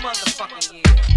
motherfucking year.